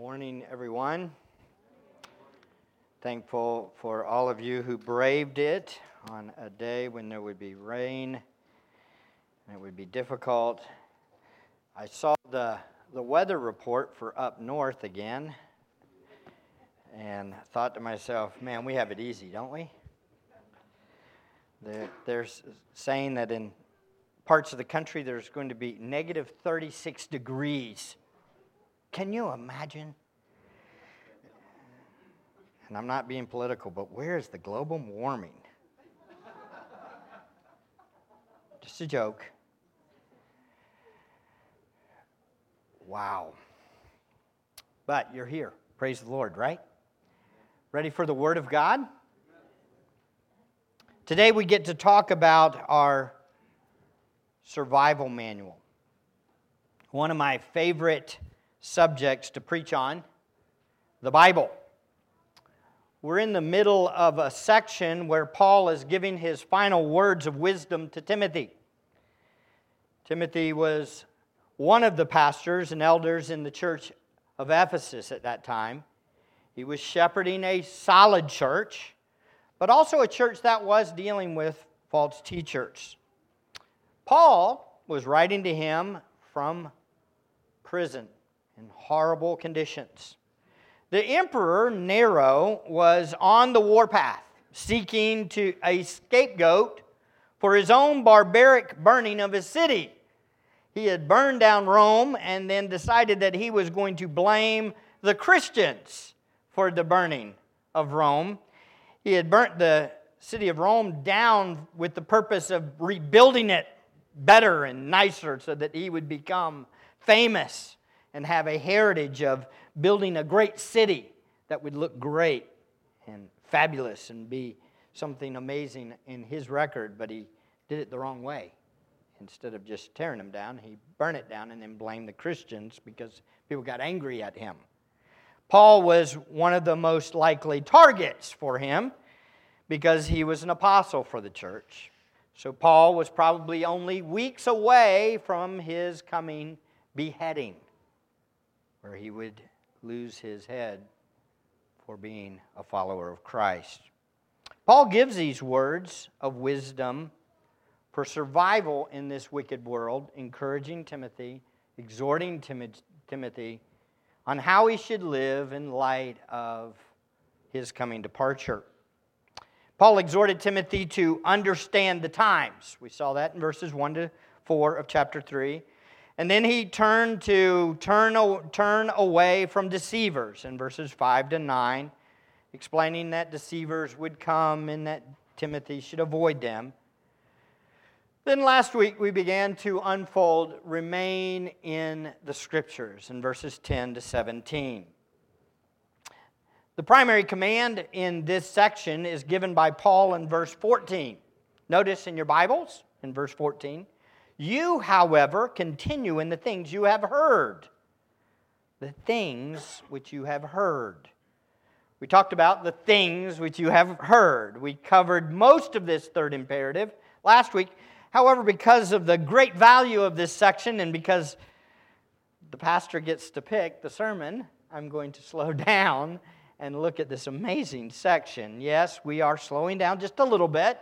morning, everyone. Thankful for all of you who braved it on a day when there would be rain and it would be difficult. I saw the weather report for up north again and thought to myself, man, we have it easy, don't we? They're saying that in parts of the country there's going to be negative 36 degrees. Can you imagine? And I'm not being political, but where is the global warming? Just a joke. Wow. But you're here. Praise the Lord, right? Ready for the Word of God? Today we get to talk about our survival manual. One of my favorite subjects to preach on, the Bible. We're in the middle of a section where Paul is giving his final words of wisdom to Timothy. Timothy was one of the pastors and elders in the church of Ephesus at that time. He was shepherding a solid church, but also a church that was dealing with false teachers. Paul was writing to him from prison, in horrible conditions. The emperor, Nero, was on the warpath, seeking to a scapegoat for his own barbaric burning of his city. He had burned down Rome and then decided that he was going to blame the Christians for the burning of Rome. He had burnt the city of Rome down with the purpose of rebuilding it better and nicer so that he would become famous and have a heritage of building a great city that would look great and fabulous and be something amazing in his record, but he did it the wrong way. Instead of just tearing them down, he burned it down and then blamed the Christians because people got angry at him. Paul was one of the most likely targets for him because he was an apostle for the church. So Paul was probably only weeks away from his coming beheading, where he would lose his head for being a follower of Christ. Paul gives these words of wisdom for survival in this wicked world, encouraging Timothy, exhorting Timothy on how he should live in light of his coming departure. Paul exhorted Timothy to understand the times. We saw that in verses 1 to 4 of chapter 3. And then he turned to turn away from deceivers in verses 5 to 9, explaining that deceivers would come and that Timothy should avoid them. Then last week we began to unfold remain in the Scriptures in verses 10 to 17. The primary command in this section is given by Paul in verse 14. Notice in your Bibles in verse 14. You, however, continue in the things you have heard. The things which you have heard. We talked about the things which you have heard. We covered most of this third imperative last week. However, because of the great value of this section and because the pastor gets to pick the sermon, I'm going to slow down and look at this amazing section. Yes, we are slowing down just a little bit,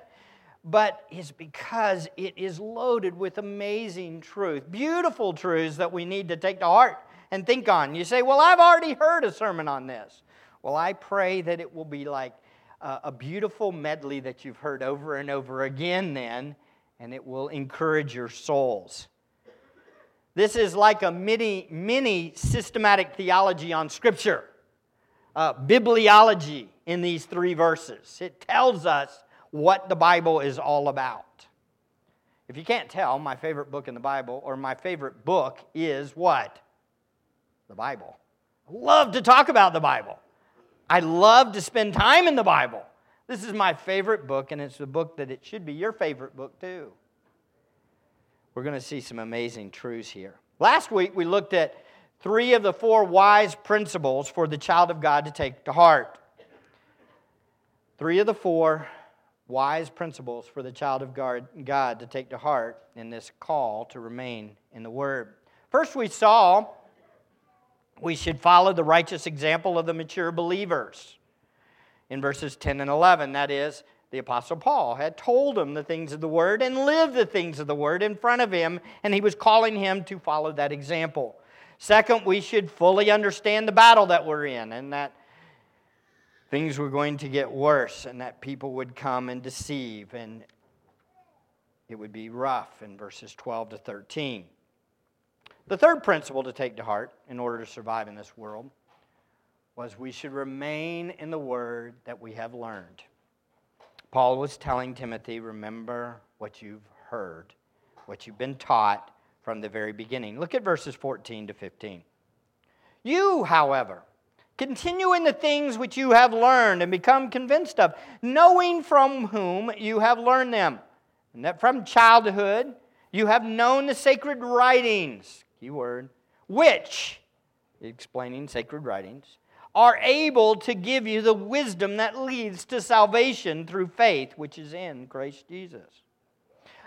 but it's because it is loaded with amazing truth, beautiful truths that we need to take to heart and think on. You say, well, I've already heard a sermon on this. Well, I pray that it will be like a beautiful medley that you've heard over and over again then, and it will encourage your souls. This is like a mini systematic theology on Scripture, bibliology in these three verses. It tells us what the Bible is all about. If you can't tell, my favorite book in the Bible, or my favorite book is what? The Bible. I love to talk about the Bible. I love to spend time in the Bible. This is my favorite book, and it's the book that it should be your favorite book too. We're going to see some amazing truths here. Last week, we looked at 3 of the 4 wise principles for the child of God to take to heart. 3 of the 4 wise principles for the child of God to take to heart in this call to remain in the Word. First, we saw we should follow the righteous example of the mature believers. In verses 10 and 11, that is, the Apostle Paul had told him the things of the Word and lived the things of the Word in front of him, and he was calling him to follow that example. Second, we should fully understand the battle that we're in, and that things were going to get worse, and that people would come and deceive, and it would be rough in verses 12 to 13. The third principle to take to heart in order to survive in this world was we should remain in the Word that we have learned. Paul was telling Timothy, remember what you've heard, what you've been taught from the very beginning. Look at verses 14 to 15. You, however, continue in the things which you have learned and become convinced of, knowing from whom you have learned them, and that from childhood you have known the sacred writings, key word, which, explaining sacred writings, are able to give you the wisdom that leads to salvation through faith, which is in Christ Jesus.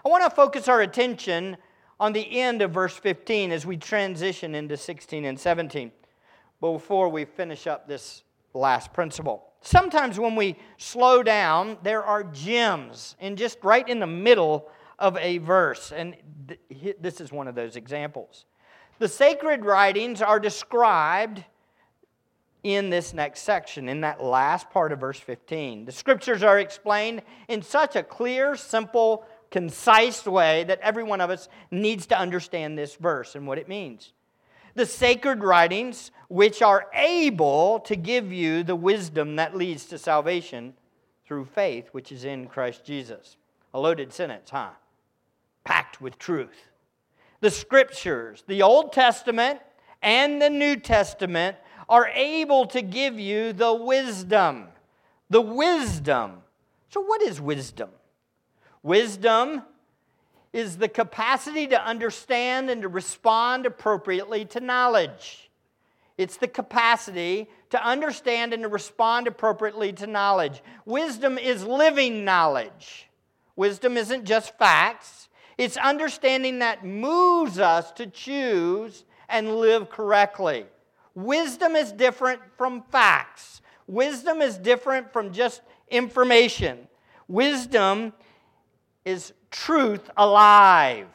I want to focus our attention on the end of verse 15 as we transition into 16 and 17. Before we finish up this last principle. Sometimes when we slow down, there are gems, and just right in the middle of a verse. And this is one of those examples. The sacred writings are described in this next section, in that last part of verse 15. The Scriptures are explained in such a clear, simple, concise way that every one of us needs to understand this verse and what it means. The sacred writings which are able to give you the wisdom that leads to salvation through faith, which is in Christ Jesus. A loaded sentence, huh? Packed with truth. The Scriptures, the Old Testament and the New Testament, are able to give you the wisdom. The wisdom. So what is wisdom? Wisdom is the capacity to understand and to respond appropriately to knowledge. It's the capacity to understand and to respond appropriately to knowledge. Wisdom is living knowledge. Wisdom isn't just facts. It's understanding that moves us to choose and live correctly. Wisdom is different from facts. Wisdom is different from just information. Wisdom is truth alive.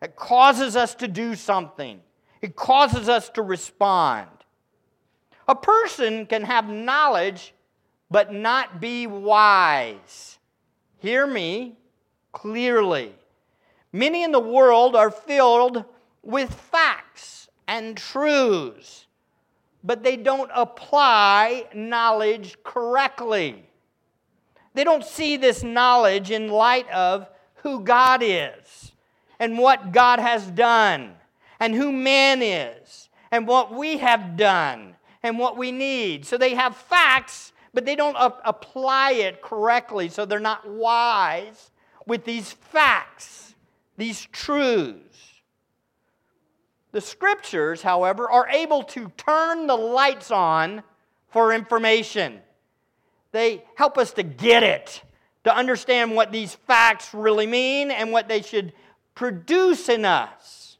It causes us to do something. It causes us to respond. A person can have knowledge but not be wise. Hear me clearly. Many in the world are filled with facts and truths, but they don't apply knowledge correctly. They don't see this knowledge in light of who God is and what God has done and who man is and what we have done and what we need. So they have facts, but they don't apply it correctly, so they're not wise with these facts, these truths. The Scriptures, however, are able to turn the lights on for information. They help us to get it, to understand what these facts really mean and what they should produce in us.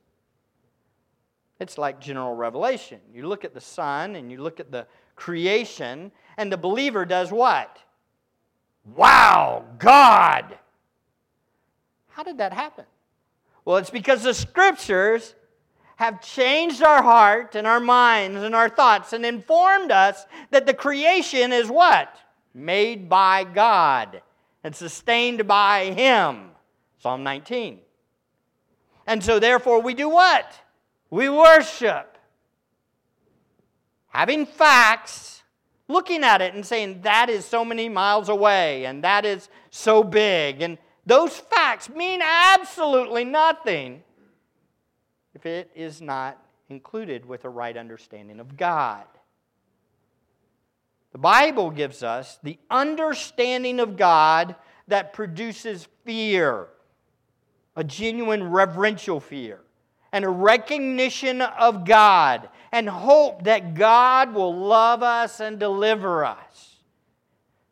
It's like general revelation. You look at the sun and you look at the creation, and the believer does what? Wow, God! How did that happen? Well, it's because the Scriptures have changed our heart and our minds and our thoughts and informed us that the creation is what? Made by God and sustained by Him. Psalm 19. And so therefore we do what? We worship. Having facts, looking at it and saying that is so many miles away and that is so big. And those facts mean absolutely nothing if it is not included with a right understanding of God. The Bible gives us the understanding of God that produces fear, a genuine reverential fear, and a recognition of God, and hope that God will love us and deliver us.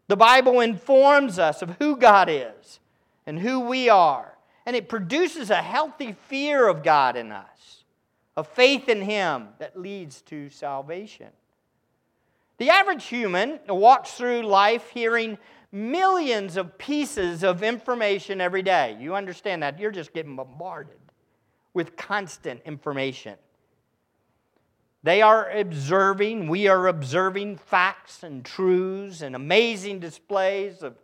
The Bible informs us of who God is and who we are, and it produces a healthy fear of God in us, of faith in Him that leads to salvation. The average human walks through life hearing millions of pieces of information every day. You understand that. You're just getting bombarded with constant information. They are observing, we are observing facts and truths and amazing displays of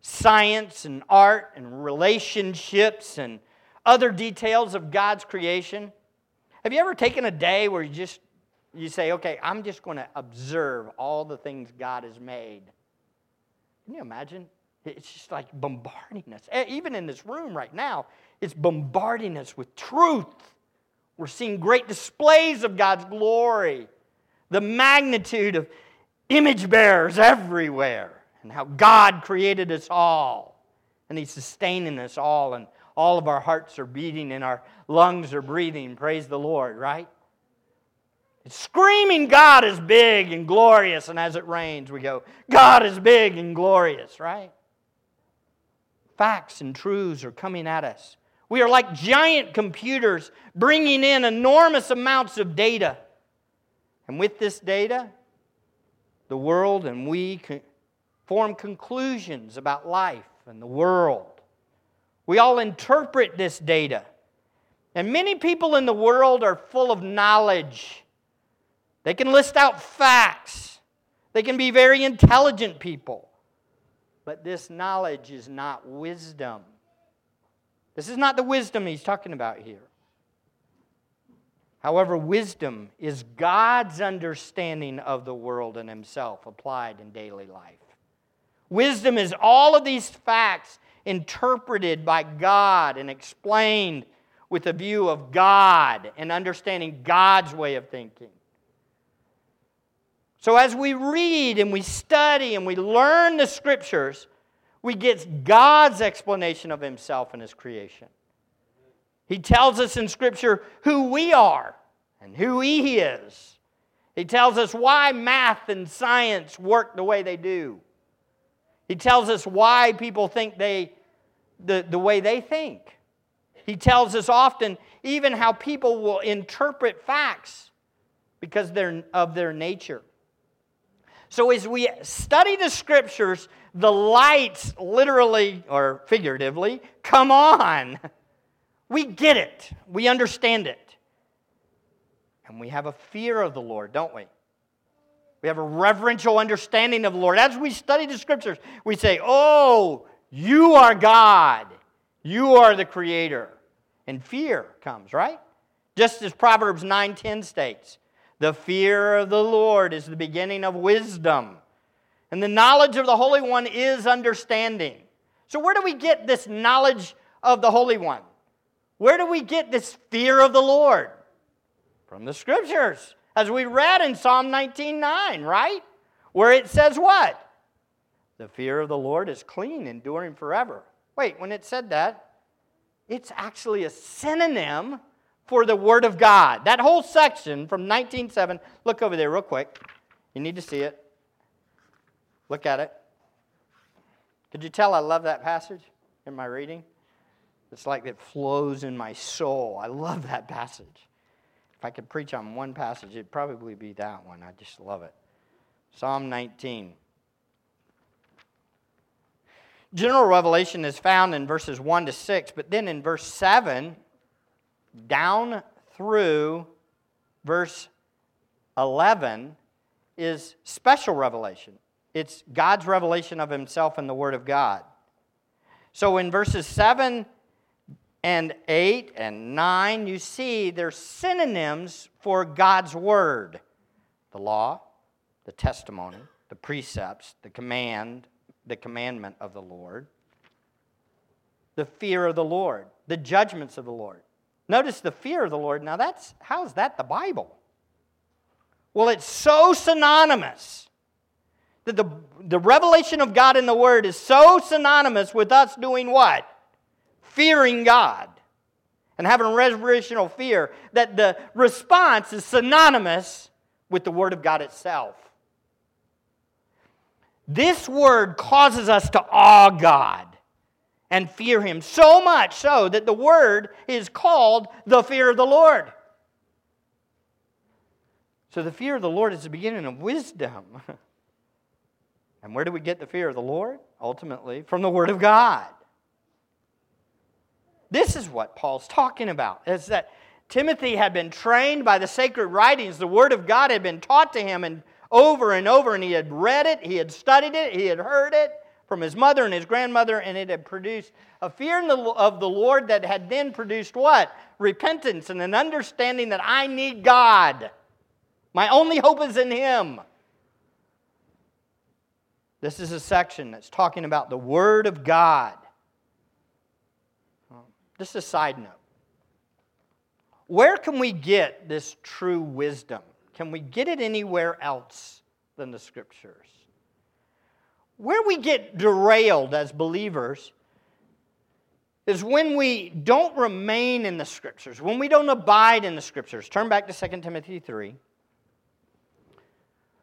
science and art and relationships and other details of God's creation. Have you ever taken a day where you say, okay, I'm just going to observe all the things God has made? Can you imagine? It's just like bombarding us. Even in this room right now, it's bombarding us with truth. We're seeing great displays of God's glory, the magnitude of image bearers everywhere, and how God created us all, and He's sustaining us all, and all of our hearts are beating and our lungs are breathing. Praise the Lord, right? It's screaming, God is big and glorious, and as it rains, we go, God is big and glorious, right? Facts and truths are coming at us. We are like giant computers bringing in enormous amounts of data. And with this data, the world and we form conclusions about life and the world. We all interpret this data. And many people in the world are full of knowledge. They can list out facts. They can be very intelligent people. But this knowledge is not wisdom. This is not the wisdom He's talking about here. However, wisdom is God's understanding of the world and Himself applied in daily life. Wisdom is all of these facts interpreted by God and explained with a view of God and understanding God's way of thinking. So as we read and we study and we learn the Scriptures, we get God's explanation of Himself and His creation. He tells us in Scripture who we are and who He is. He tells us why math and science work the way they do. He tells us why people think the way they think. He tells us often even how people will interpret facts because they're of their nature. So as we study the Scriptures, the lights literally or figuratively come on. We get it. We understand it. And we have a fear of the Lord, don't we? We have a reverential understanding of the Lord. As we study the Scriptures, we say, oh, You are God. You are the Creator. And fear comes, right? Just as Proverbs 9:10 states, the fear of the Lord is the beginning of wisdom, and the knowledge of the Holy One is understanding. So where do we get this knowledge of the Holy One? Where do we get this fear of the Lord? From the Scriptures, as we read in Psalm 19:9, right? Where it says what? The fear of the Lord is clean, enduring forever. Wait, when it said that, it's actually a synonym for the Word of God. That whole section from 19:7, look over there real quick. You need to see it. Look at it. Could you tell I love that passage in my reading? It's like it flows in my soul. I love that passage. If I could preach on one passage, it'd probably be that one. I just love it. Psalm 19. General revelation is found in verses 1 to 6, but then in verse 7, down through verse 11 is special revelation. It's God's revelation of Himself in the Word of God. So in verses 7 and 8 and 9, you see they're synonyms for God's Word. The law, the testimony, the precepts, the commandment of the Lord, the fear of the Lord, the judgments of the Lord. Notice the fear of the Lord. Now, how is that the Bible? Well, it's so synonymous that the revelation of God in the Word is so synonymous with us doing what? Fearing God and having reverential fear that the response is synonymous with the Word of God itself. This Word causes us to awe God and fear Him so much so that the Word is called the fear of the Lord. So the fear of the Lord is the beginning of wisdom. And where do we get the fear of the Lord? Ultimately, from the Word of God. This is what Paul's talking about, is that Timothy had been trained by the sacred writings. The Word of God had been taught to him and over, and he had read it, he had studied it, he had heard it from his mother and his grandmother, and it had produced a fear of the Lord that had then produced what? Repentance and an understanding that I need God. My only hope is in Him. This is a section that's talking about the Word of God. Just a side note. Where can we get this true wisdom? Can we get it anywhere else than the Scriptures? Where we get derailed as believers is when we don't remain in the Scriptures, when we don't abide in the Scriptures. Turn back to 2 Timothy 3.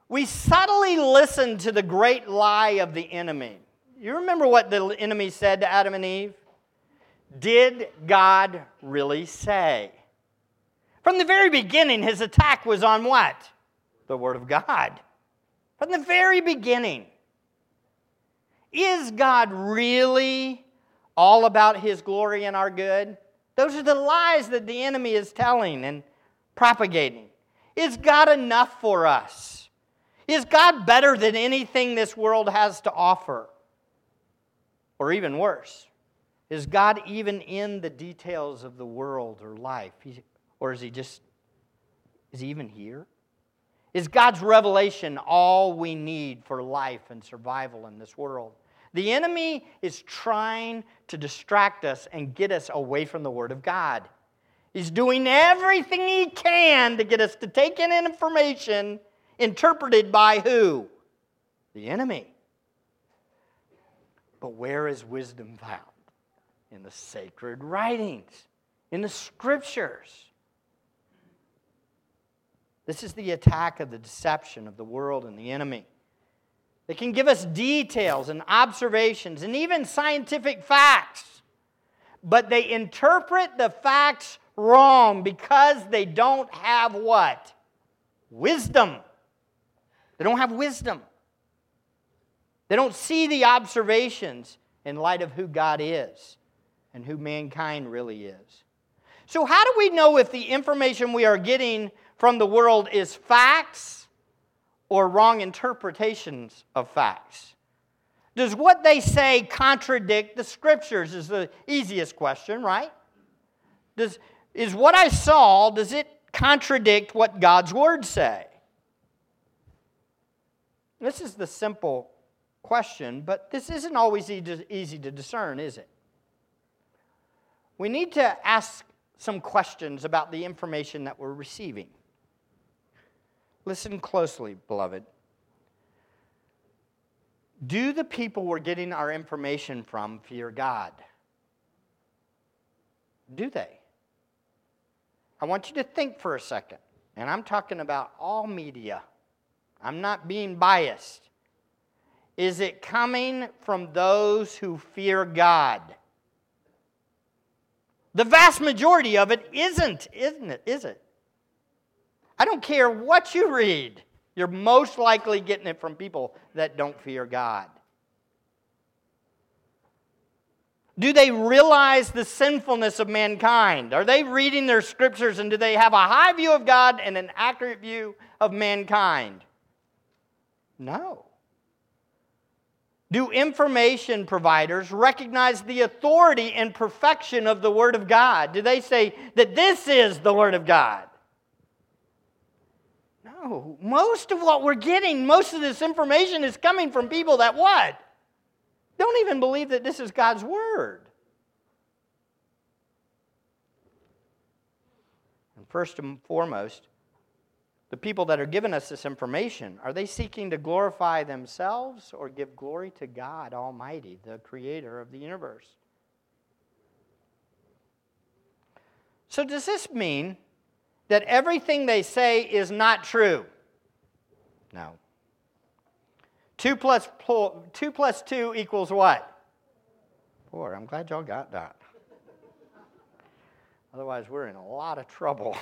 We subtly listen to the great lie of the enemy. You remember what the enemy said to Adam and Eve? Did God really say? From the very beginning, his attack was on what? The Word of God. From the very beginning. Is God really all about His glory and our good? Those are the lies that the enemy is telling and propagating. Is God enough for us? Is God better than anything this world has to offer? Or even worse, is God even in the details of the world or life? Or is He even here? Is God's revelation all we need for life and survival in this world? The enemy is trying to distract us and get us away from the Word of God. He's doing everything he can to get us to take in information interpreted by who? The enemy. But where is wisdom found? In the sacred writings, in the Scriptures. This is the attack of the deception of the world and the enemy. They can give us details and observations and even scientific facts, but they interpret the facts wrong because they don't have what? Wisdom. They don't have wisdom. They don't see the observations in light of who God is and who mankind really is. So how do we know if the information we are getting from the world is facts or wrong interpretations of facts? Does what they say contradict the Scriptures is the easiest question, right? Is what I saw, does it contradict what God's Word say? This is the simple question, but this isn't always easy to discern, is it? We need to ask some questions about the information that we're receiving. Listen closely, beloved. Do the people we're getting our information from fear God? Do they? I want you to think for a second. And I'm talking about all media. I'm not being biased. Is it coming from those who fear God? The vast majority of it isn't it? Is it? I don't care what you read. You're most likely getting it from people that don't fear God. Do they realize the sinfulness of mankind? Are they reading their Scriptures, and do they have a high view of God and an accurate view of mankind? No. Do information providers recognize the authority and perfection of the Word of God? Do they say that this is the Word of God? No. Most of what we're getting, most of this information is coming from people that what? Don't even believe that this is God's Word. And first and foremost, the people that are giving us this information, are they seeking to glorify themselves or give glory to God Almighty, the Creator of the universe? So does this mean that everything they say is not true? No. 2 plus 2 equals what? 4. I'm glad y'all got that. Otherwise, we're in a lot of trouble.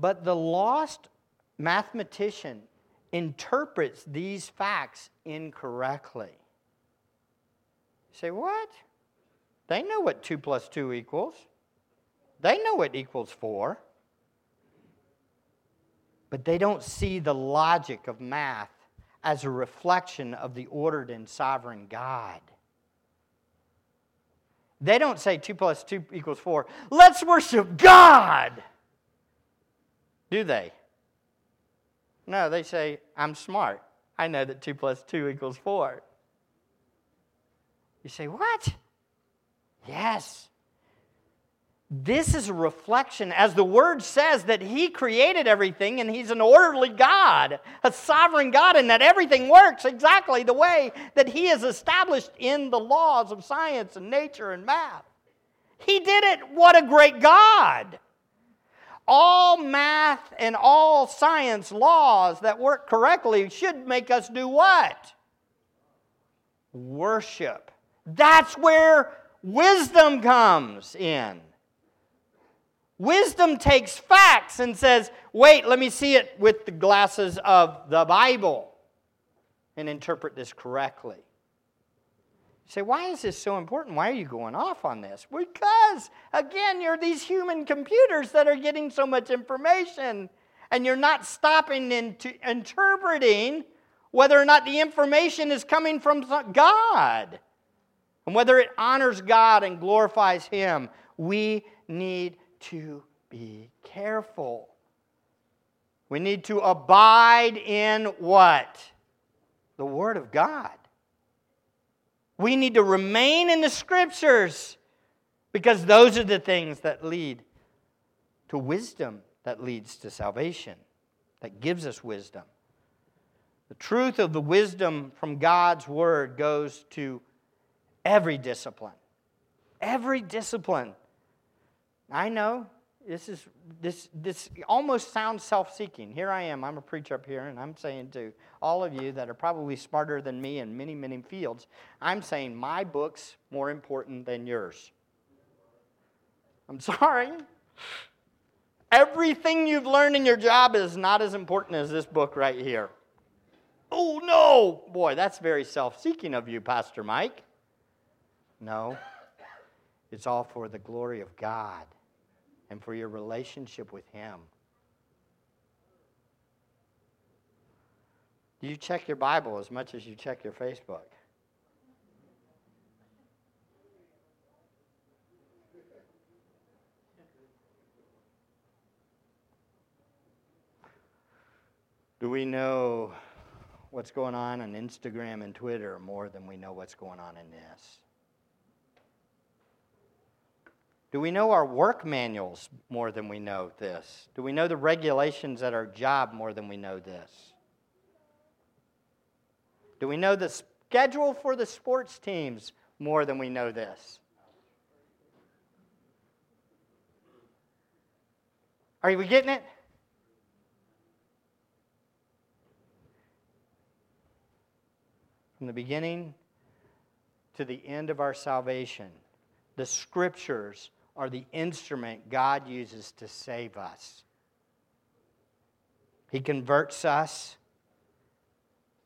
But the lost mathematician interprets these facts incorrectly. You say, what? They know what 2 plus 2 equals. They know it equals 4. But they don't see the logic of math as a reflection of the ordered and sovereign God. They don't say 2 plus 2 equals 4. Let's worship God! Do they? No, they say, I'm smart. I know that 2 plus 2 equals 4. You say, what? Yes. This is a reflection, as the Word says, that He created everything and He's an orderly God, a sovereign God, and that everything works exactly the way that He has established in the laws of science and nature and math. He did it. What a great God! All math and all science laws that work correctly should make us do what? Worship. That's where wisdom comes in. Wisdom takes facts and says, wait, let me see it with the glasses of the Bible and interpret this correctly. You say, why is this so important? Why are you going off on this? Because, again, you're these human computers that are getting so much information, and you're not stopping into interpreting whether or not the information is coming from God and whether it honors God and glorifies Him. We need to be careful. We need to abide in what? The Word of God. We need to remain in the Scriptures, because those are the things that lead to wisdom, that leads to salvation, that gives us wisdom. The truth of the wisdom from God's Word goes to every discipline. Every discipline. I know this almost sounds self-seeking. Here I am, I'm a preacher up here, and I'm saying to all of you that are probably smarter than me in many, many fields, I'm saying my book's more important than yours. I'm sorry. Everything you've learned in your job is not as important as this book right here. Oh, no! Boy, that's very self-seeking of you, Pastor Mike. No. It's all for the glory of God and for your relationship with Him. Do you check your Bible as much as you check your Facebook? Do we know what's going on Instagram and Twitter more than we know what's going on in this? Do we know our work manuals more than we know this? Do we know the regulations at our job more than we know this? Do we know the schedule for the sports teams more than we know this? Are we getting it? From the beginning to the end of our salvation, the Scriptures are the instrument God uses to save us. He converts us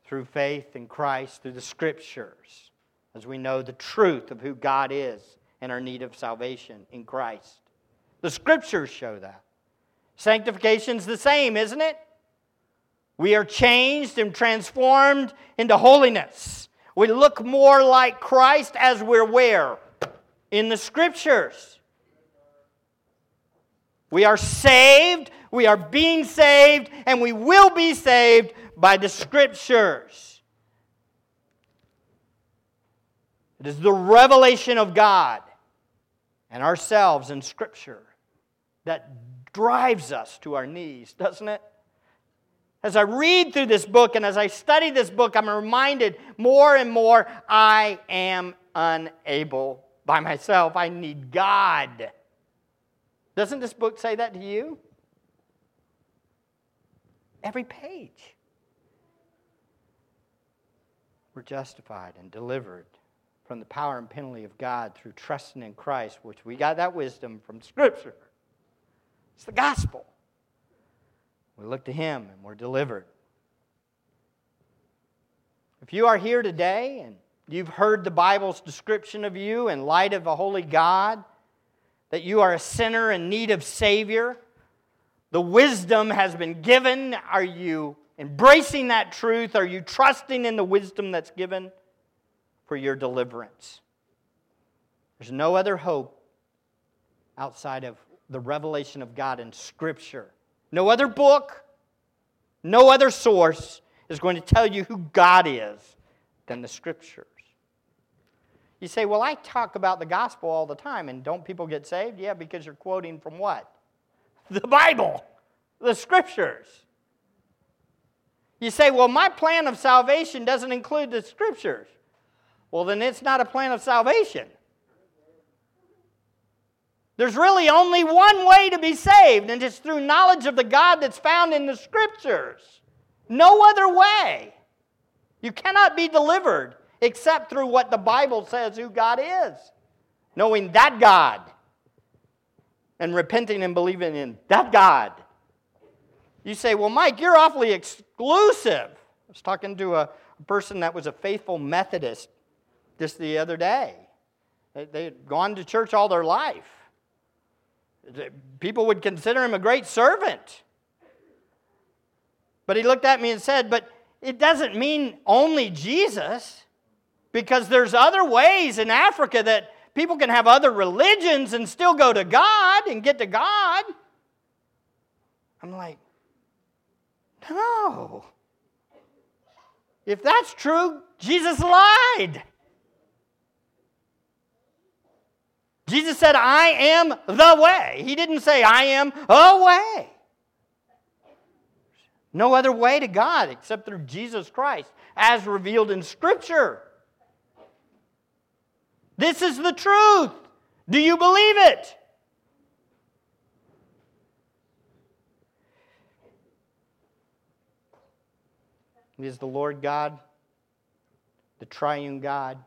through faith in Christ, through the Scriptures, as we know the truth of who God is and our need of salvation in Christ. The Scriptures show that. Sanctification's the same, isn't it? We are changed and transformed into holiness. We look more like Christ as we're where? In the Scriptures. We are saved, we are being saved, and we will be saved by the Scriptures. It is the revelation of God and ourselves in Scripture that drives us to our knees, doesn't it? As I read through this book and as I study this book, I'm reminded more and more I am unable by myself. I need God. Doesn't this book say that to you? Every page. We're justified and delivered from the power and penalty of God through trusting in Christ, which we got that wisdom from Scripture. It's the gospel. We look to Him and we're delivered. If you are here today and you've heard the Bible's description of you in light of a holy God, that you are a sinner in need of Savior, the wisdom has been given. Are you embracing that truth? Are you trusting in the wisdom that's given for your deliverance? There's no other hope outside of the revelation of God in Scripture. No other book, no other source is going to tell you who God is than the Scriptures. You say, well, I talk about the gospel all the time, and don't people get saved? Yeah, because you're quoting from what? The Bible, the Scriptures. You say, well, my plan of salvation doesn't include the Scriptures. Well, then it's not a plan of salvation. There's really only one way to be saved, and it's through knowledge of the God that's found in the Scriptures. No other way. You cannot be delivered except through what the Bible says who God is. Knowing that God and repenting and believing in that God. You say, well, Mike, you're awfully exclusive. I was talking to a person that was a faithful Methodist just the other day. They had gone to church all their life. People would consider him a great servant. But he looked at me and said, but it doesn't mean only Jesus, because there's other ways in Africa that people can have other religions and still go to God and get to God. I'm like, no. If that's true, Jesus lied. Jesus said, I am the way. He didn't say, I am a way. No other way to God except through Jesus Christ, as revealed in Scripture. This is the truth. Do you believe it? It is the Lord God, the triune God,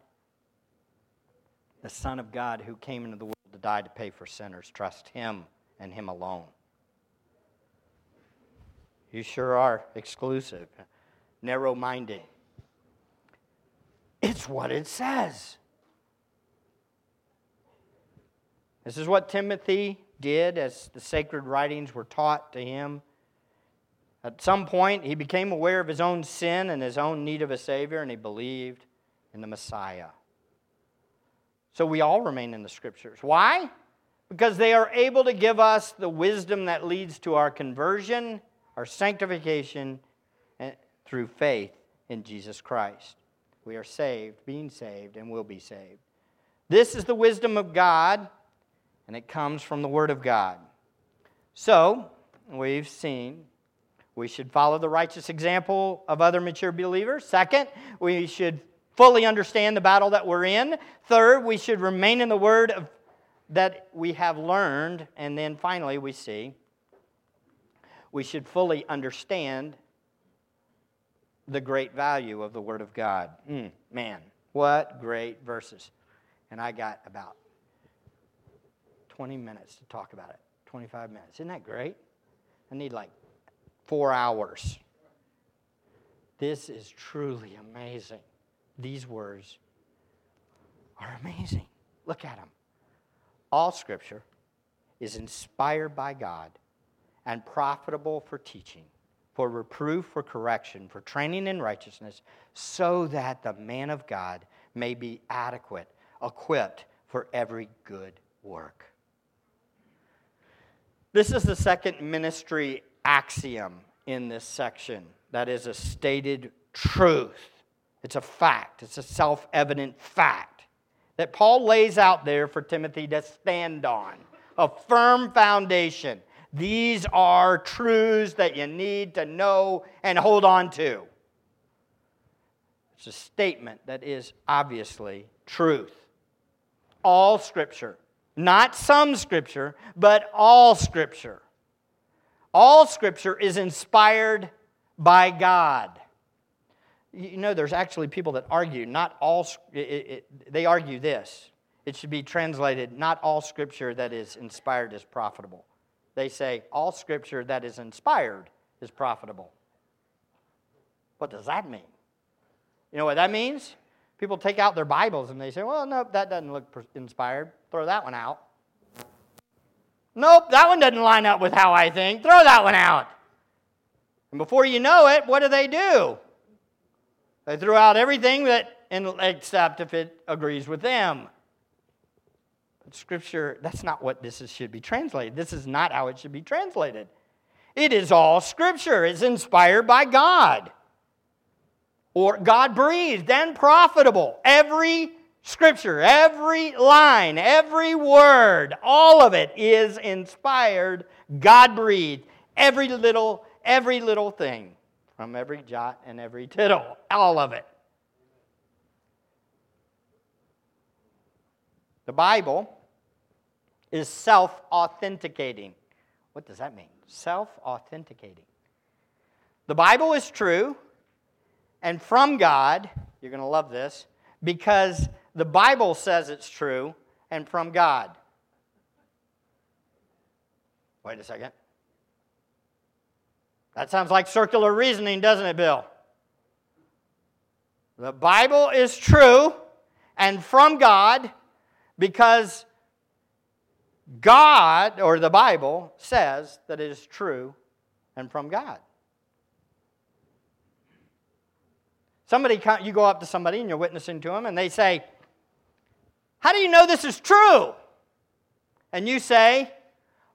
the Son of God who came into the world to die to pay for sinners. Trust Him and Him alone. You sure are exclusive, narrow-minded. It's what it says. This is what Timothy did as the sacred writings were taught to him. At some point, he became aware of his own sin and his own need of a Savior, and he believed in the Messiah. So we all remain in the Scriptures. Why? Because they are able to give us the wisdom that leads to our conversion, our sanctification through faith in Jesus Christ. We are saved, being saved, and will be saved. This is the wisdom of God, and it comes from the Word of God. So, we've seen we should follow the righteous example of other mature believers. Second, we should fully understand the battle that we're in. Third, we should remain in the Word that we have learned. And then finally, we see we should fully understand the great value of the Word of God. Man, what great verses. And I got about 20 minutes to talk about it, 25 minutes. Isn't that great? I need like 4 hours. This is truly amazing. These words are amazing. Look at them. All Scripture is inspired by God and profitable for teaching, for reproof, for correction, for training in righteousness, so that the man of God may be adequate, equipped for every good work. This is the second ministry axiom in this section. That is a stated truth. It's a fact. It's a self-evident fact that Paul lays out there for Timothy to stand on. A firm foundation. These are truths that you need to know and hold on to. It's a statement that is obviously truth. All Scripture, not some Scripture, but all Scripture. All Scripture is inspired by God. You know, there's actually people that argue not all. They argue this. It should be translated, not all Scripture that is inspired is profitable. They say all Scripture that is inspired is profitable. What does that mean? You know what that means? People take out their Bibles and they say, well, nope, that doesn't look inspired. Throw that one out. Nope, that one doesn't line up with how I think. Throw that one out. And before you know it, what do? They threw out everything except if it agrees with them. But Scripture, that's not what should be translated. This is not how it should be translated. It is all Scripture. It's inspired by God. Or God-breathed and profitable. Every Scripture, every line, every word, all of it is inspired, God-breathed, every little thing, from every jot and every tittle, all of it. The Bible is self-authenticating. What does that mean? Self-authenticating. The Bible is true and from God. You're going to love this, because the Bible says it's true and from God. Wait a second. That sounds like circular reasoning, doesn't it, Bill? The Bible is true and from God because God, or the Bible, says that it is true and from God. You go up to somebody and you're witnessing to them and they say, how do you know this is true? And you say,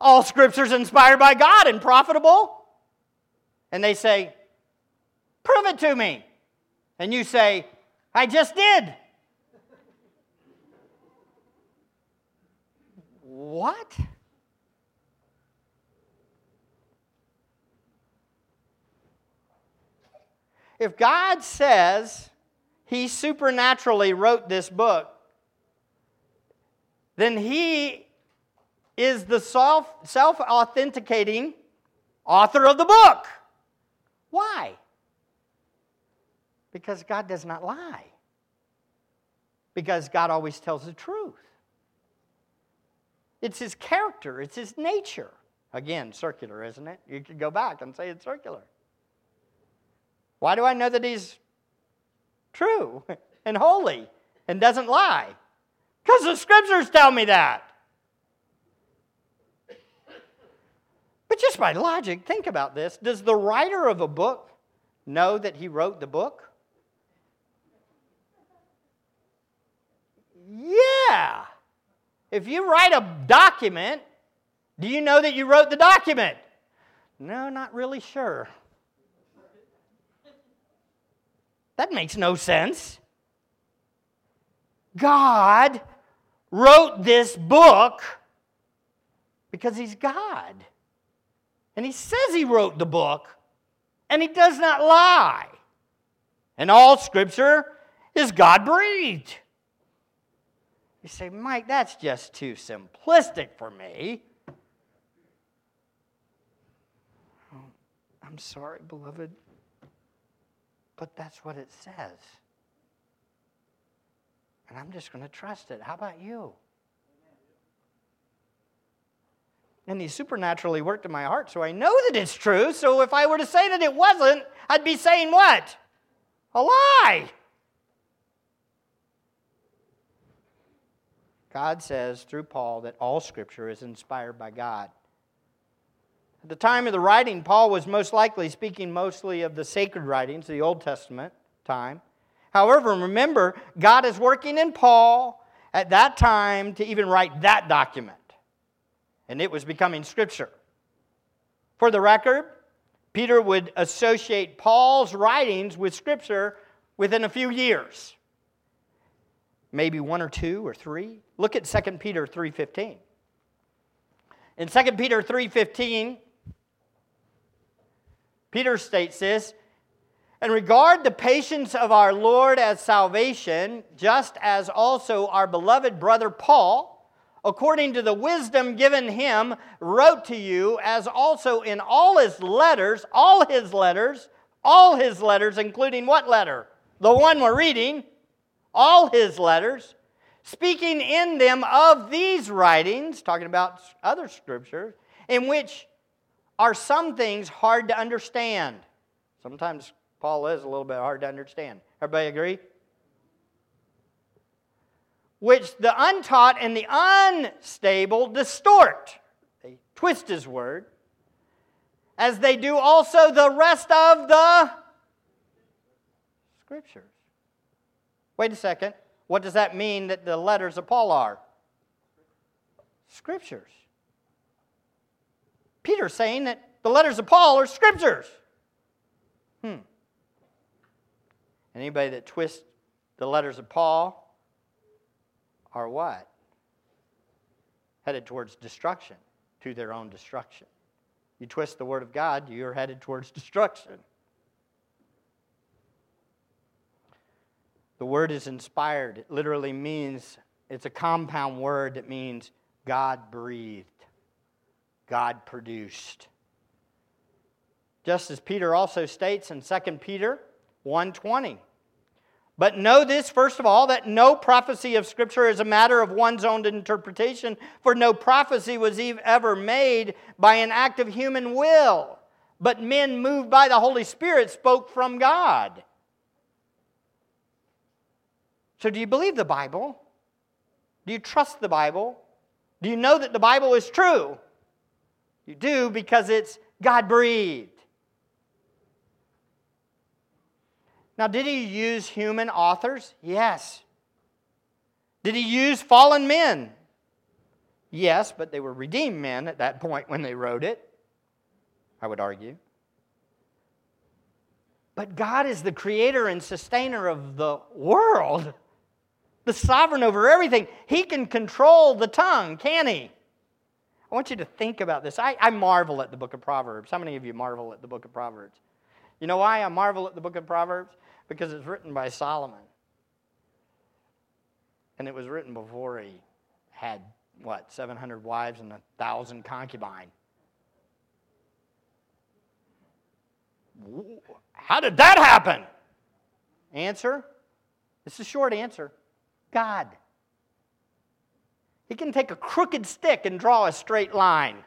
all Scripture is inspired by God and profitable. And they say, prove it to me. And you say, I just did. What? If God says He supernaturally wrote this book, then He is the self-authenticating author of the book. Why? Because God does not lie. Because God always tells the truth. It's His character. It's His nature. Again, circular, isn't it? You could go back and say it's circular. Why do I know that He's true and holy and doesn't lie? Because the Scriptures tell me that. But just by logic, think about this. Does the writer of a book know that he wrote the book? Yeah. If you write a document, do you know that you wrote the document? No, not really sure. That makes no sense. God wrote this book because He's God. And He says He wrote the book, and He does not lie. And all Scripture is God-breathed. You say, Mike, that's just too simplistic for me. Oh, I'm sorry, beloved, but that's what it says. And I'm just going to trust it. How about you? And He supernaturally worked in my heart, so I know that it's true. So if I were to say that it wasn't, I'd be saying what? A lie. God says through Paul that all Scripture is inspired by God. At the time of the writing, Paul was most likely speaking mostly of the sacred writings, the Old Testament time. However, remember, God is working in Paul at that time to even write that document. And it was becoming Scripture. For the record, Peter would associate Paul's writings with Scripture within a few years. Maybe 1 or 2 or 3. Look at 2 Peter 3:15. In 2 Peter 3:15, Peter states this, "And regard the patience of our Lord as salvation, just as also our beloved brother Paul, according to the wisdom given him, wrote to you, as also in all his letters, including what letter? The one we're reading, all his letters, speaking in them of these writings," talking about other Scriptures, "in which Are some things hard to understand? Sometimes Paul is a little bit hard to understand. Everybody agree? Which the untaught and the unstable distort. They twist his word. As they do also the rest of the Scriptures. Wait a second. What does that mean that the letters of Paul are? Scriptures. Peter's saying that the letters of Paul are Scriptures. Anybody that twists the letters of Paul are what? Headed towards destruction, to their own destruction. You twist the Word of God, you're headed towards destruction. The word is inspired. It literally means, it's a compound word that means God breathed, God produced. Just as Peter also states in 2 Peter 1:20. But know this, first of all, that no prophecy of Scripture is a matter of one's own interpretation, for no prophecy was ever made by an act of human will, but men moved by the Holy Spirit spoke from God. So do you believe the Bible? Do you trust the Bible? Do you know that the Bible is true? You do, because it's God-breathed. Now, did he use human authors? Yes. Did he use fallen men? Yes, but they were redeemed men at that point when they wrote it, I would argue. But God is the creator and sustainer of the world, the sovereign over everything. He can control the tongue, can he? I want you to think about this. I marvel at the book of Proverbs. How many of you marvel at the book of Proverbs? You know why I marvel at the book of Proverbs? Because it's written by Solomon. And it was written before he had, 700 wives and 1,000 concubines. How did that happen? Answer? It's a short answer. God. He can take a crooked stick and draw a straight line.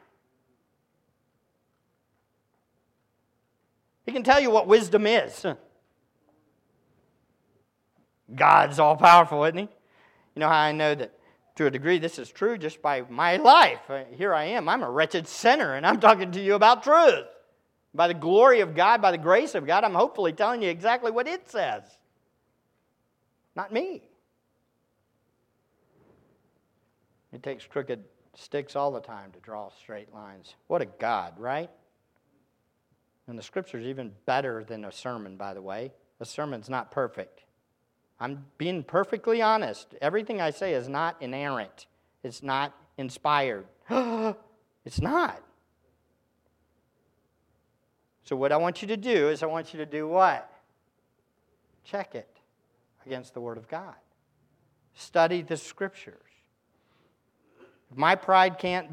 He can tell you what wisdom is. God's all-powerful, isn't he? You know how I know that to a degree this is true? Just by my life. Here I am. I'm a wretched sinner, and I'm talking to you about truth. By the glory of God, by the grace of God, I'm hopefully telling you exactly what it says. Not me. It takes crooked sticks all the time to draw straight lines. What a God, right? And the Scripture's even better than a sermon, by the way. A sermon's not perfect. I'm being perfectly honest. Everything I say is not inerrant. It's not inspired. It's not. So what I want you to do is what? Check it against the Word of God. Study the Scriptures. If my pride can't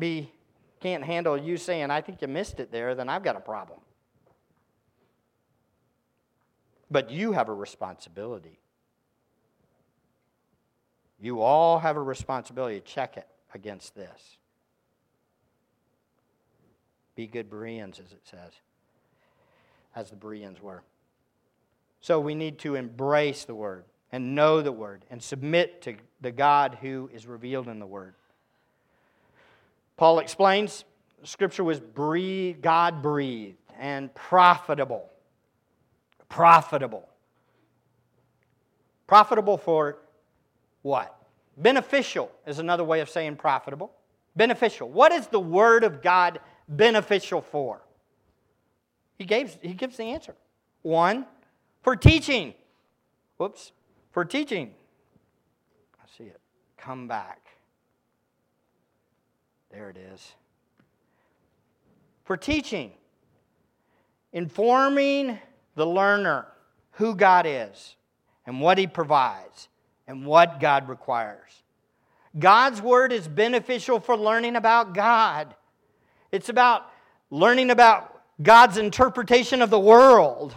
handle you saying, I think you missed it there, then I've got a problem. But you have a responsibility. You all have a responsibility to check it against this. Be good Bereans, as it says, as the Bereans were. So we need to embrace the Word and know the Word and submit to the God who is revealed in the Word. Paul explains, Scripture was breathed, God-breathed and profitable. Profitable. Profitable for what? Beneficial is another way of saying profitable. Beneficial. What is the Word of God beneficial for? He gives the answer. One, for teaching. For teaching. I see it. Come back. There it is. For teaching. Informing the learner who God is and what He provides and what God requires. God's Word is beneficial for learning about God. It's about learning about God's interpretation of the world.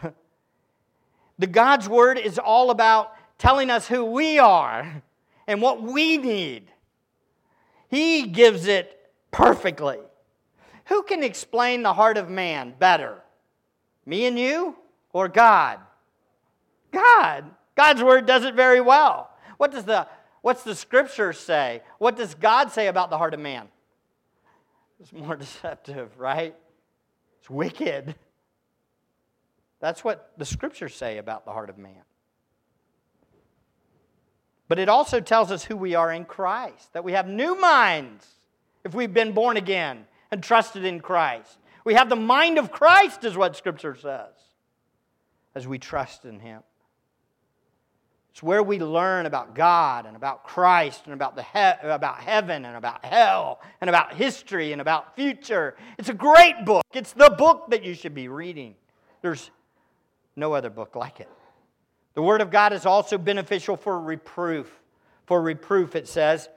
God's Word is all about telling us who we are and what we need. He gives it perfectly. Who can explain the heart of man better? Me and you or God? God. God's word does it very well. What's the scripture say? What does God say about the heart of man? It's more deceptive, right? It's wicked. That's what the scriptures say about the heart of man. But it also tells us who we are in Christ, that we have new minds if we've been born again and trusted in Christ. We have the mind of Christ is what Scripture says as we trust in Him. It's where we learn about God and about Christ and about about heaven and about hell and about history and about future. It's a great book. It's the book that you should be reading. There's no other book like it. The Word of God is also beneficial for reproof. For reproof, it says,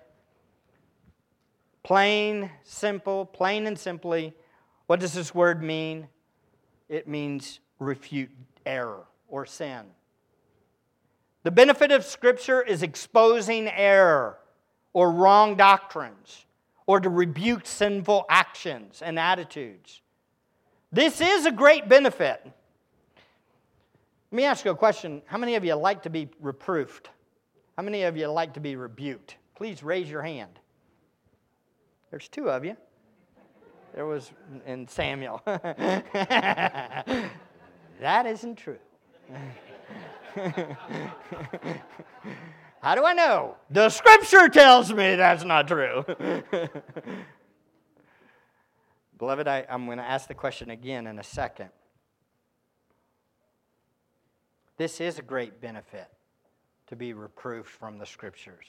plain and simply, what does this word mean? It means refute error or sin. The benefit of Scripture is exposing error or wrong doctrines or to rebuke sinful actions and attitudes. This is a great benefit. Let me ask you a question. How many of you like to be reproofed? How many of you like to be rebuked? Please raise your hand. There's two of you. There was, and Samuel. That isn't true. How do I know? The Scripture tells me that's not true. Beloved, I'm going to ask the question again in a second. This is a great benefit to be reproved from the Scriptures.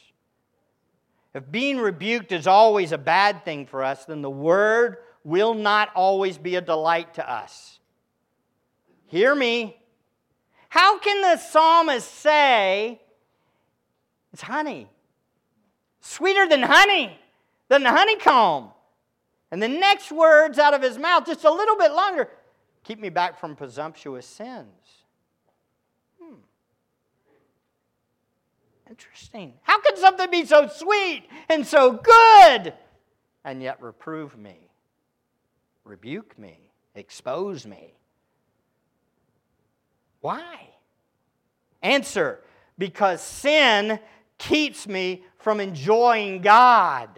If being rebuked is always a bad thing for us, then the Word will not always be a delight to us. Hear me. How can the psalmist say, it's honey, sweeter than honey, than the honeycomb? And the next words out of his mouth, just a little bit longer, keep me back from presumptuous sins. Interesting. How can something be so sweet and so good and yet reprove me, rebuke me, expose me? Why? Answer, because sin keeps me from enjoying God.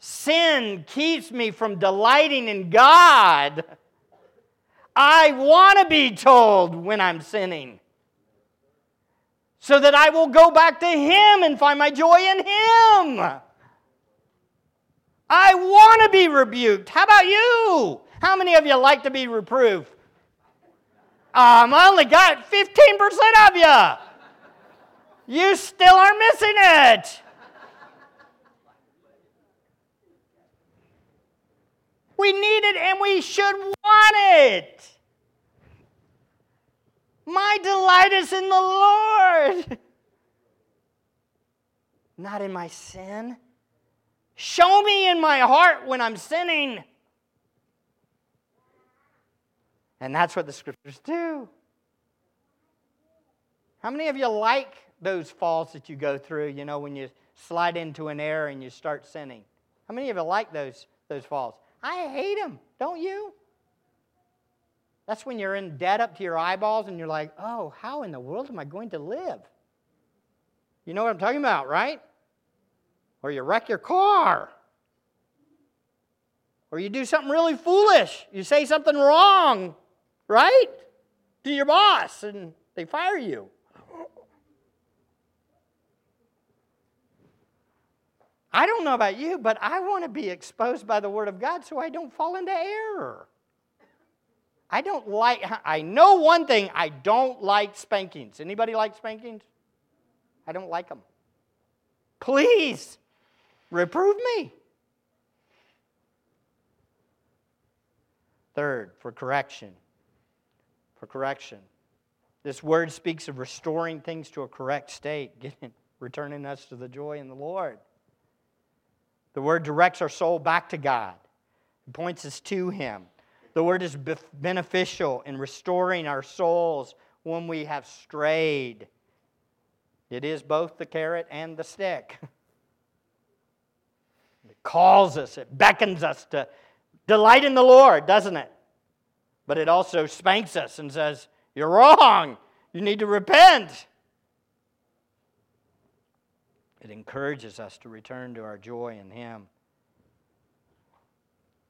Sin keeps me from delighting in God. I want to be told when I'm sinning, so that I will go back to Him and find my joy in Him. I want to be rebuked. How about you? How many of you like to be reproved? I only got 15% of you. You still are missing it. We need it and we should want it. My delight is in the Lord, not in my sin. Show me in my heart when I'm sinning. And that's what the Scriptures do. How many of you like those falls that you go through, you know, when you slide into an error and you start sinning? How many of you like those falls? I hate them, don't you? That's when you're in debt up to your eyeballs and you're like, oh, how in the world am I going to live? You know what I'm talking about, right? Or you wreck your car. Or you do something really foolish. You say something wrong, right? To your boss and they fire you. I don't know about you, but I want to be exposed by the Word of God so I don't fall into error. I know one thing, I don't like spankings. Anybody like spankings? I don't like them. Please, reprove me. Third, for correction. This word speaks of restoring things to a correct state, returning us to the joy in the Lord. The word directs our soul back to God. It points us to Him. The Word is beneficial in restoring our souls when we have strayed. It is both the carrot and the stick. It calls us, it beckons us to delight in the Lord, doesn't it? But it also spanks us and says, you're wrong, you need to repent. It encourages us to return to our joy in Him.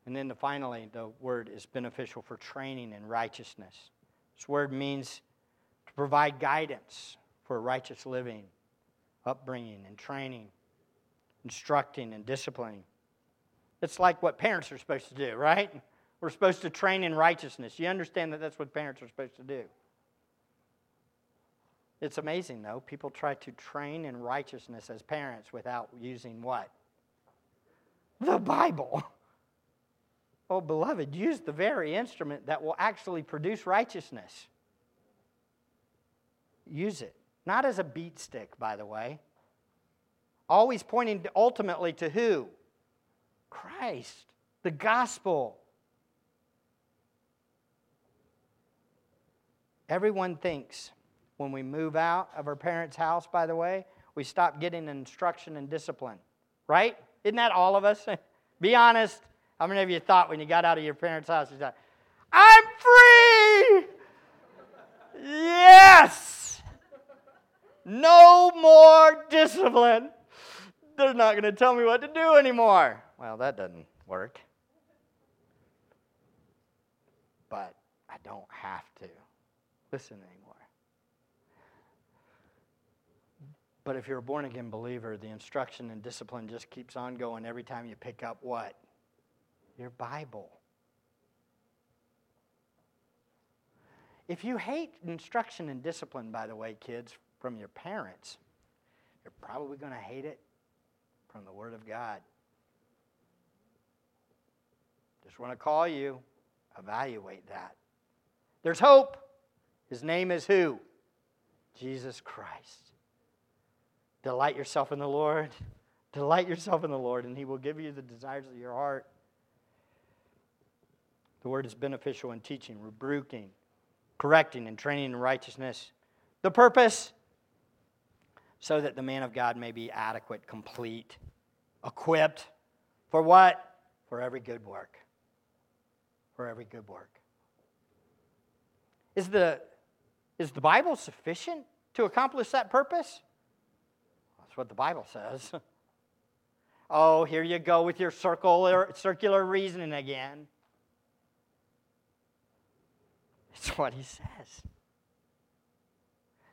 And then finally, the word is beneficial for training in righteousness. This word means to provide guidance for righteous living, upbringing and training, instructing and disciplining. It's like what parents are supposed to do, right? We're supposed to train in righteousness. You understand that that's what parents are supposed to do. It's amazing, though. People try to train in righteousness as parents without using what? The Bible. Oh, beloved, use the very instrument that will actually produce righteousness. Use it. Not as a beat stick, by the way. Always pointing ultimately to who? Christ, the gospel. Everyone thinks when we move out of our parents' house, by the way, we stop getting instruction and discipline. Right? Isn't that all of us? Be honest. How many of you thought when you got out of your parents' house, you thought, I'm free! Yes! No more discipline. They're not going to tell me what to do anymore. Well, that doesn't work. But I don't have to listen anymore. But if you're a born-again believer, the instruction and discipline just keeps on going every time you pick up what? Your Bible. If you hate instruction and discipline, by the way, kids, from your parents, you're probably going to hate it from the Word of God. Just want to call you, evaluate that. There's hope. His name is who? Jesus Christ. Delight yourself in the Lord. Delight yourself in the Lord, and He will give you the desires of your heart. The word is beneficial in teaching, rebuking, correcting, and training in righteousness. The purpose? So that the man of God may be adequate, complete, equipped. For what? For every good work. For every good work. Is the Bible sufficient to accomplish that purpose? That's what the Bible says. Oh, here you go with your circular reasoning again. It's what He says.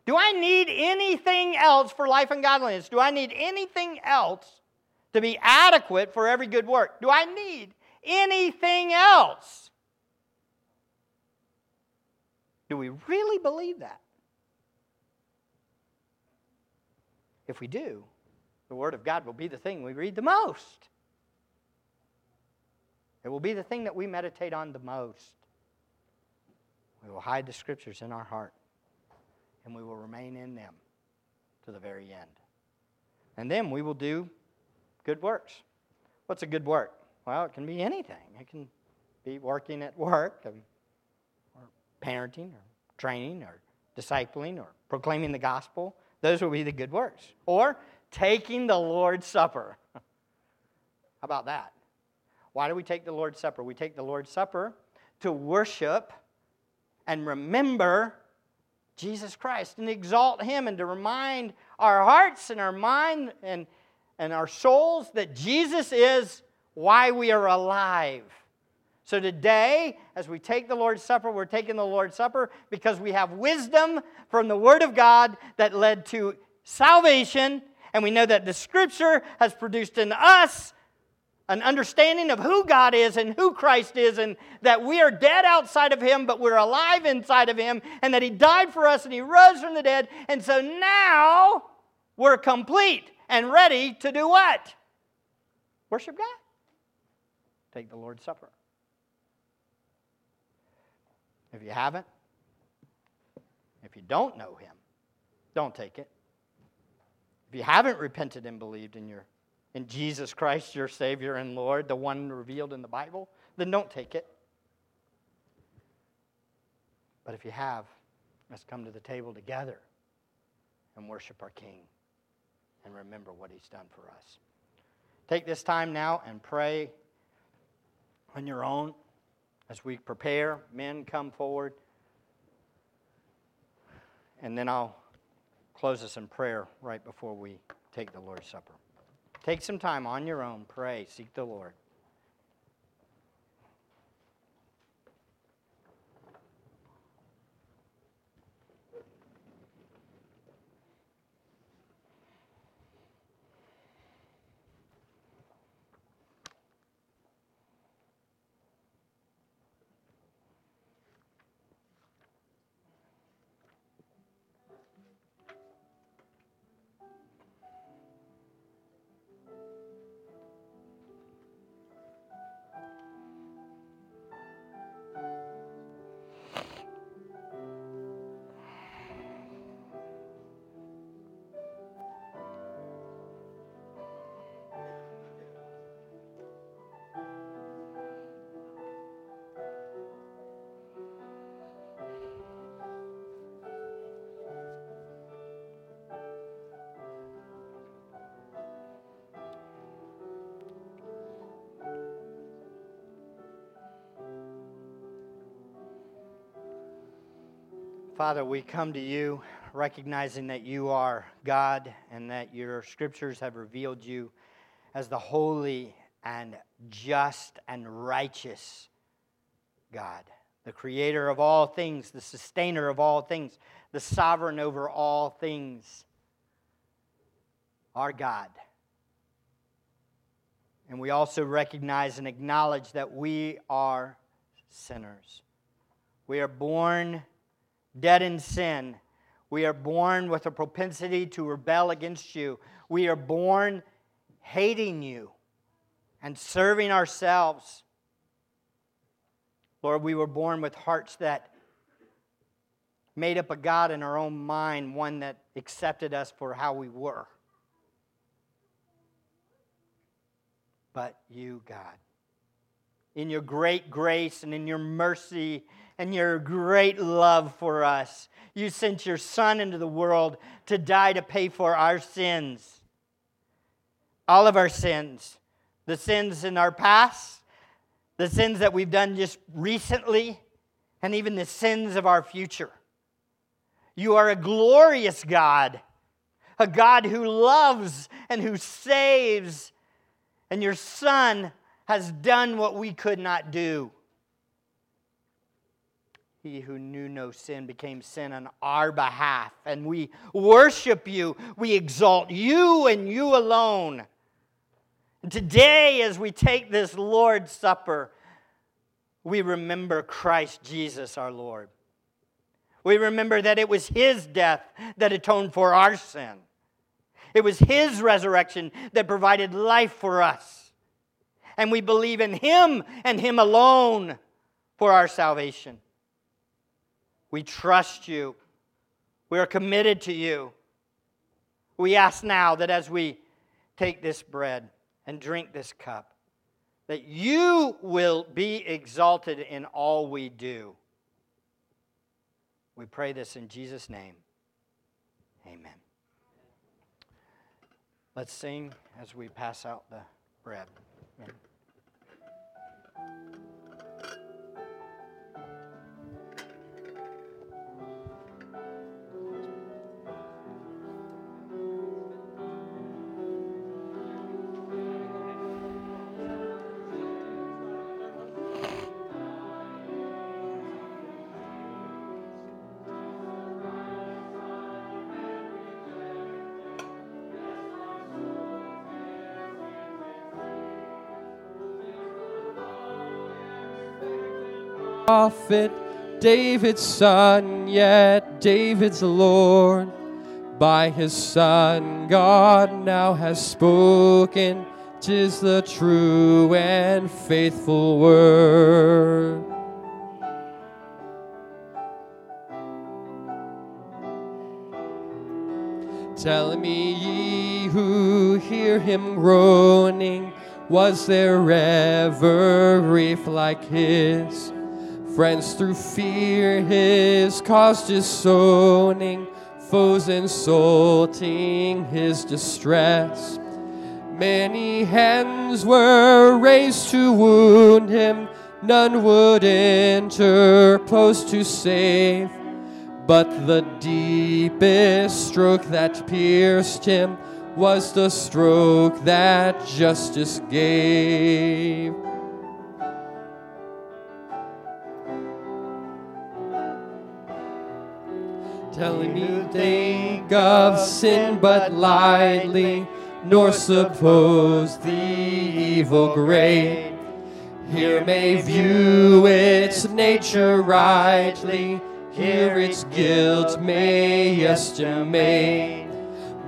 Do I need anything else for life and godliness? Do I need anything else to be adequate for every good work? Do I need anything else? Do we really believe that? If we do, the Word of God will be the thing we read the most. It will be the thing that we meditate on the most. We will hide the Scriptures in our heart, and we will remain in them to the very end. And then we will do good works. What's a good work? Well, it can be anything. It can be working at work, or parenting, or training, or discipling, or proclaiming the gospel. Those will be the good works. Or taking the Lord's Supper. How about that? Why do we take the Lord's Supper? We take the Lord's Supper to worship and remember Jesus Christ and exalt Him, and to remind our hearts and our mind and our souls that Jesus is why we are alive. So today, as we take the Lord's Supper, we're taking the Lord's Supper because we have wisdom from the Word of God that led to salvation, and we know that the Scripture has produced in us an understanding of who God is and who Christ is, and that we are dead outside of Him, but we're alive inside of Him, and that He died for us and He rose from the dead. And so now we're complete and ready to do what? Worship God. Take the Lord's Supper. If you haven't, if you don't know Him, don't take it. If you haven't repented and believed in Jesus Christ, your Savior and Lord, the one revealed in the Bible, then don't take it. But if you have, let's come to the table together and worship our King and remember what He's done for us. Take this time now and pray on your own as we prepare. Men, come forward. And then I'll close us in prayer right before we take the Lord's Supper. Take some time on your own. Pray. Seek the Lord. Father, we come to you recognizing that you are God and that your scriptures have revealed you as the holy and just and righteous God, the creator of all things, the sustainer of all things, the sovereign over all things, our God. And we also recognize and acknowledge that we are sinners. We are born dead in sin. We are born with a propensity to rebel against you. We are born hating you and serving ourselves. Lord, we were born with hearts that made up a God in our own mind, one that accepted us for how we were. But you, God, in your great grace and in your mercy and your great love for us, you sent your Son into the world to die to pay for our sins. All of our sins. The sins in our past, the sins that we've done just recently, and even the sins of our future. You are a glorious God, a God who loves and who saves, and your Son has done what we could not do. He who knew no sin became sin on our behalf, and we worship you. We exalt you and you alone. And today, as we take this Lord's Supper, we remember Christ Jesus our Lord. We remember that it was his death that atoned for our sin. It was his resurrection that provided life for us. And we believe in him and him alone for our salvation. We trust you. We are committed to you. We ask now that as we take this bread and drink this cup, that you will be exalted in all we do. We pray this in Jesus' name. Amen. Let's sing as we pass out the bread. Amen. Prophet, David's son, yet David's Lord. By his son, God now has spoken, 'tis the true and faithful word. Tell me, ye who hear him groaning, was there ever grief like his? Friends through fear his cause disowning, foes insulting his distress. Many hands were raised to wound him, none would interpose to save. But the deepest stroke that pierced him was the stroke that justice gave. Telling me to think of sin but lightly, nor suppose the evil great. Here may view its nature rightly, here its guilt may estimate.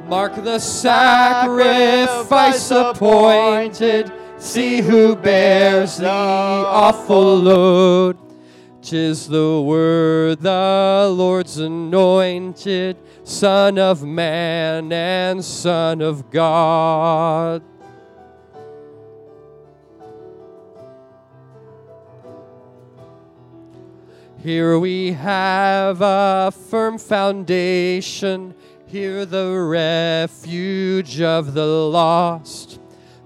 Mark the sacrifice appointed, see who bears the awful load. 'Tis the word the Lord's anointed, Son of man and Son of God. Here we have a firm foundation, here the refuge of the lost.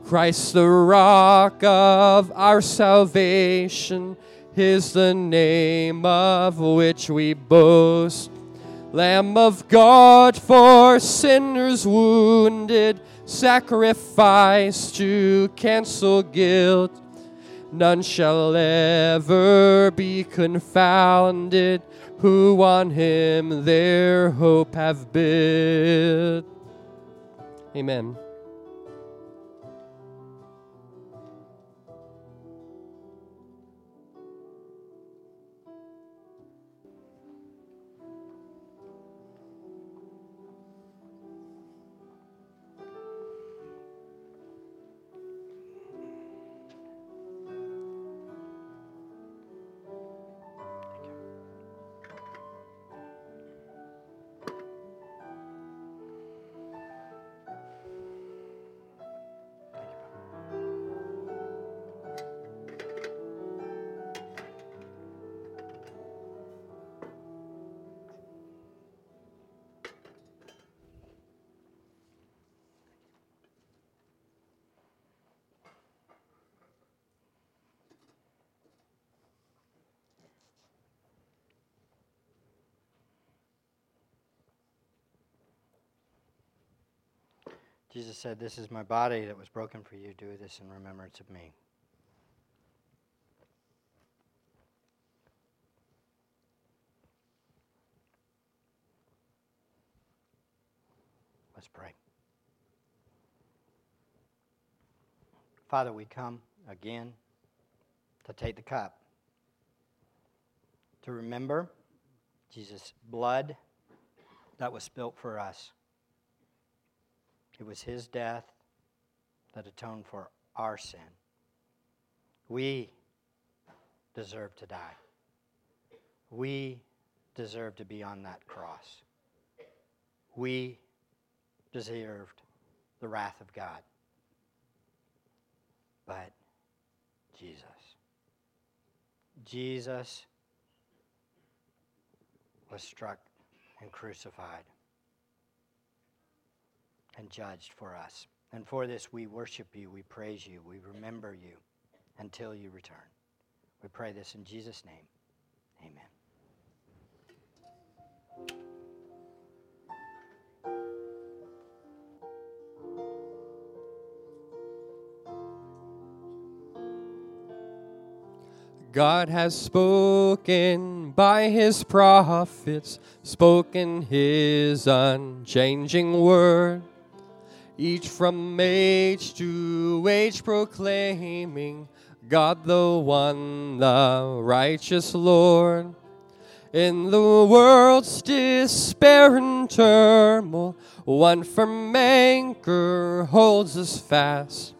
Christ the rock of our salvation, is the name of which we boast. Lamb of God for sinners wounded, sacrifice to cancel guilt. None shall ever be confounded, who on him their hope have built. Amen. Jesus said, "This is my body that was broken for you. Do this in remembrance of me." Let's pray. Father, we come again to take the cup, to remember Jesus' blood that was spilt for us. It was his death that atoned for our sin. We deserve to die. We deserve to be on that cross. We deserved the wrath of God. But Jesus was struck and crucified and judged for us. And for this we worship you, we praise you, we remember you until you return. We pray this in Jesus' name. Amen. God has spoken by his prophets, spoken his unchanging word. Each from age to age proclaiming God the one, the righteous Lord. In the world's despair and turmoil, one firm anchor holds us fast.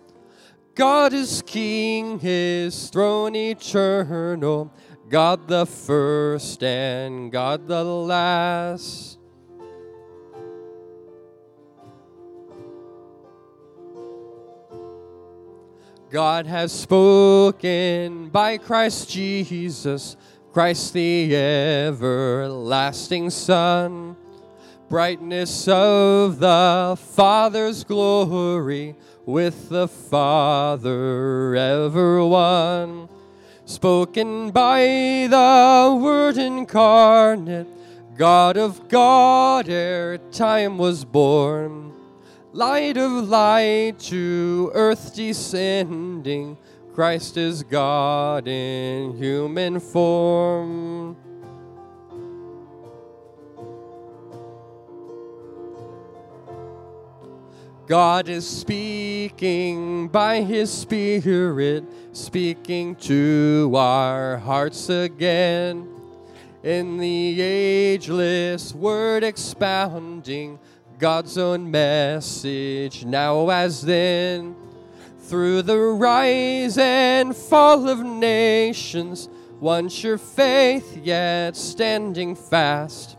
God is King, his throne eternal, God the first and God the last. God has spoken by Christ Jesus, Christ the everlasting Son. brightness of the Father's glory, with the Father ever one, spoken by the Word incarnate, God of God, ere time was born, light of light to earth descending, Christ is God in human form. God is speaking by His Spirit, speaking to our hearts again. In the ageless Word expounding God's own message now as then. Through the rise and fall of nations, once your faith yet standing fast,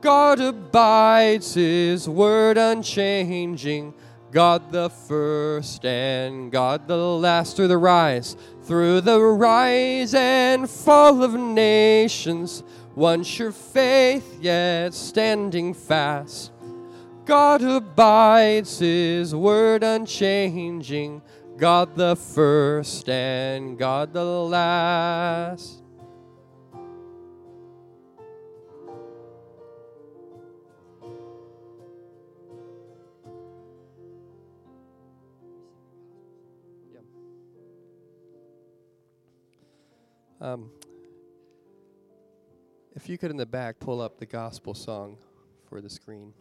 God abides, His word unchanging, God the first and God the last. Through the rise and fall of nations, once your faith yet standing fast, God abides, His word unchanging, God the first and God the last. If you could, in the back, pull up the gospel song for the screen.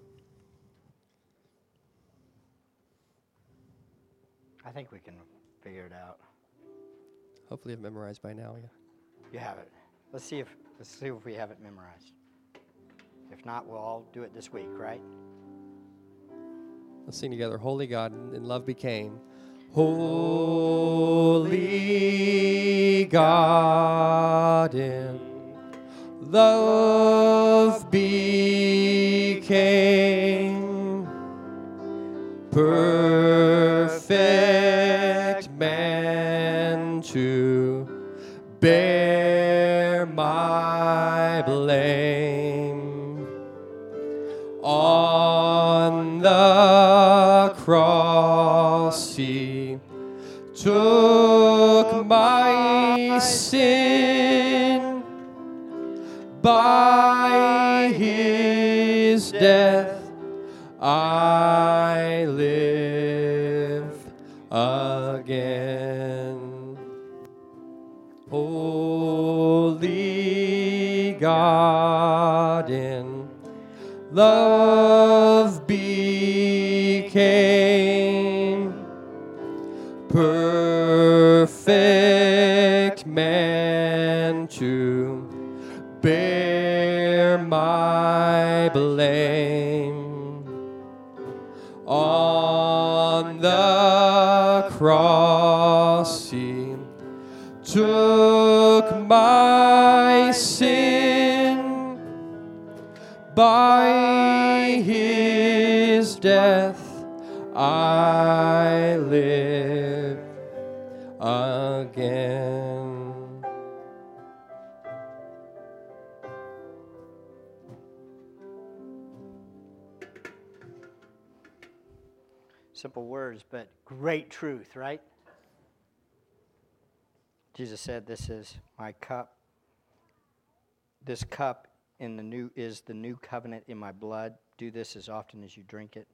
I think we can figure it out. Hopefully I've memorized by now, yeah. You have it. Let's see if we have it memorized. If not, we'll all do it this week, right? Let's sing together. Holy God, in love became. Holy God, in love became, perfect man to bear my blame, on the cross He took my sin, by His death I live again. Holy God, in love became perfect man to bear my blame, on the cross He took my sin, by His death I live again. Simple words, but great truth, right? Jesus said, "This is my cup. This cup is the new covenant in my blood. Do this as often as you drink it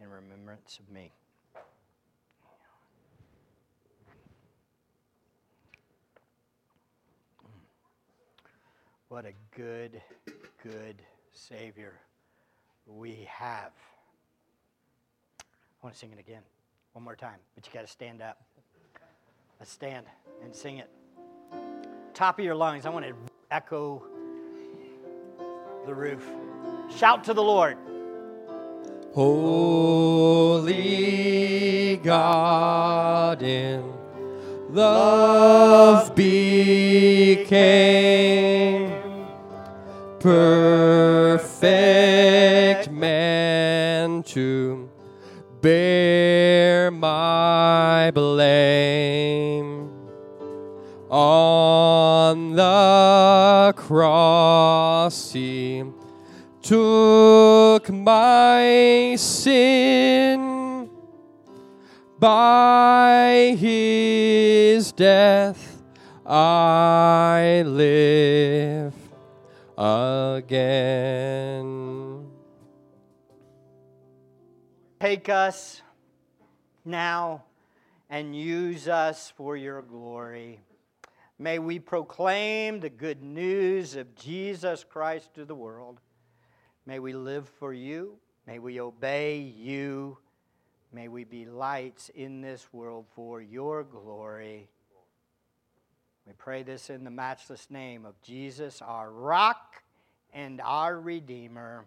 in remembrance of me." What a good, good Savior we have. I want to sing it again, one more time, but you got to stand up. Let's stand and sing it. Top of your lungs, I want to echo the roof. Shout to the Lord. Holy God, in love became, perfect man to bear my blame, on the cross He took my sin by his death, I live again. Take us now and use us for your glory. May we proclaim the good news of Jesus Christ to the world. May we live for you. May we obey you. May we be lights in this world for your glory. We pray this in the matchless name of Jesus, our rock and our Redeemer.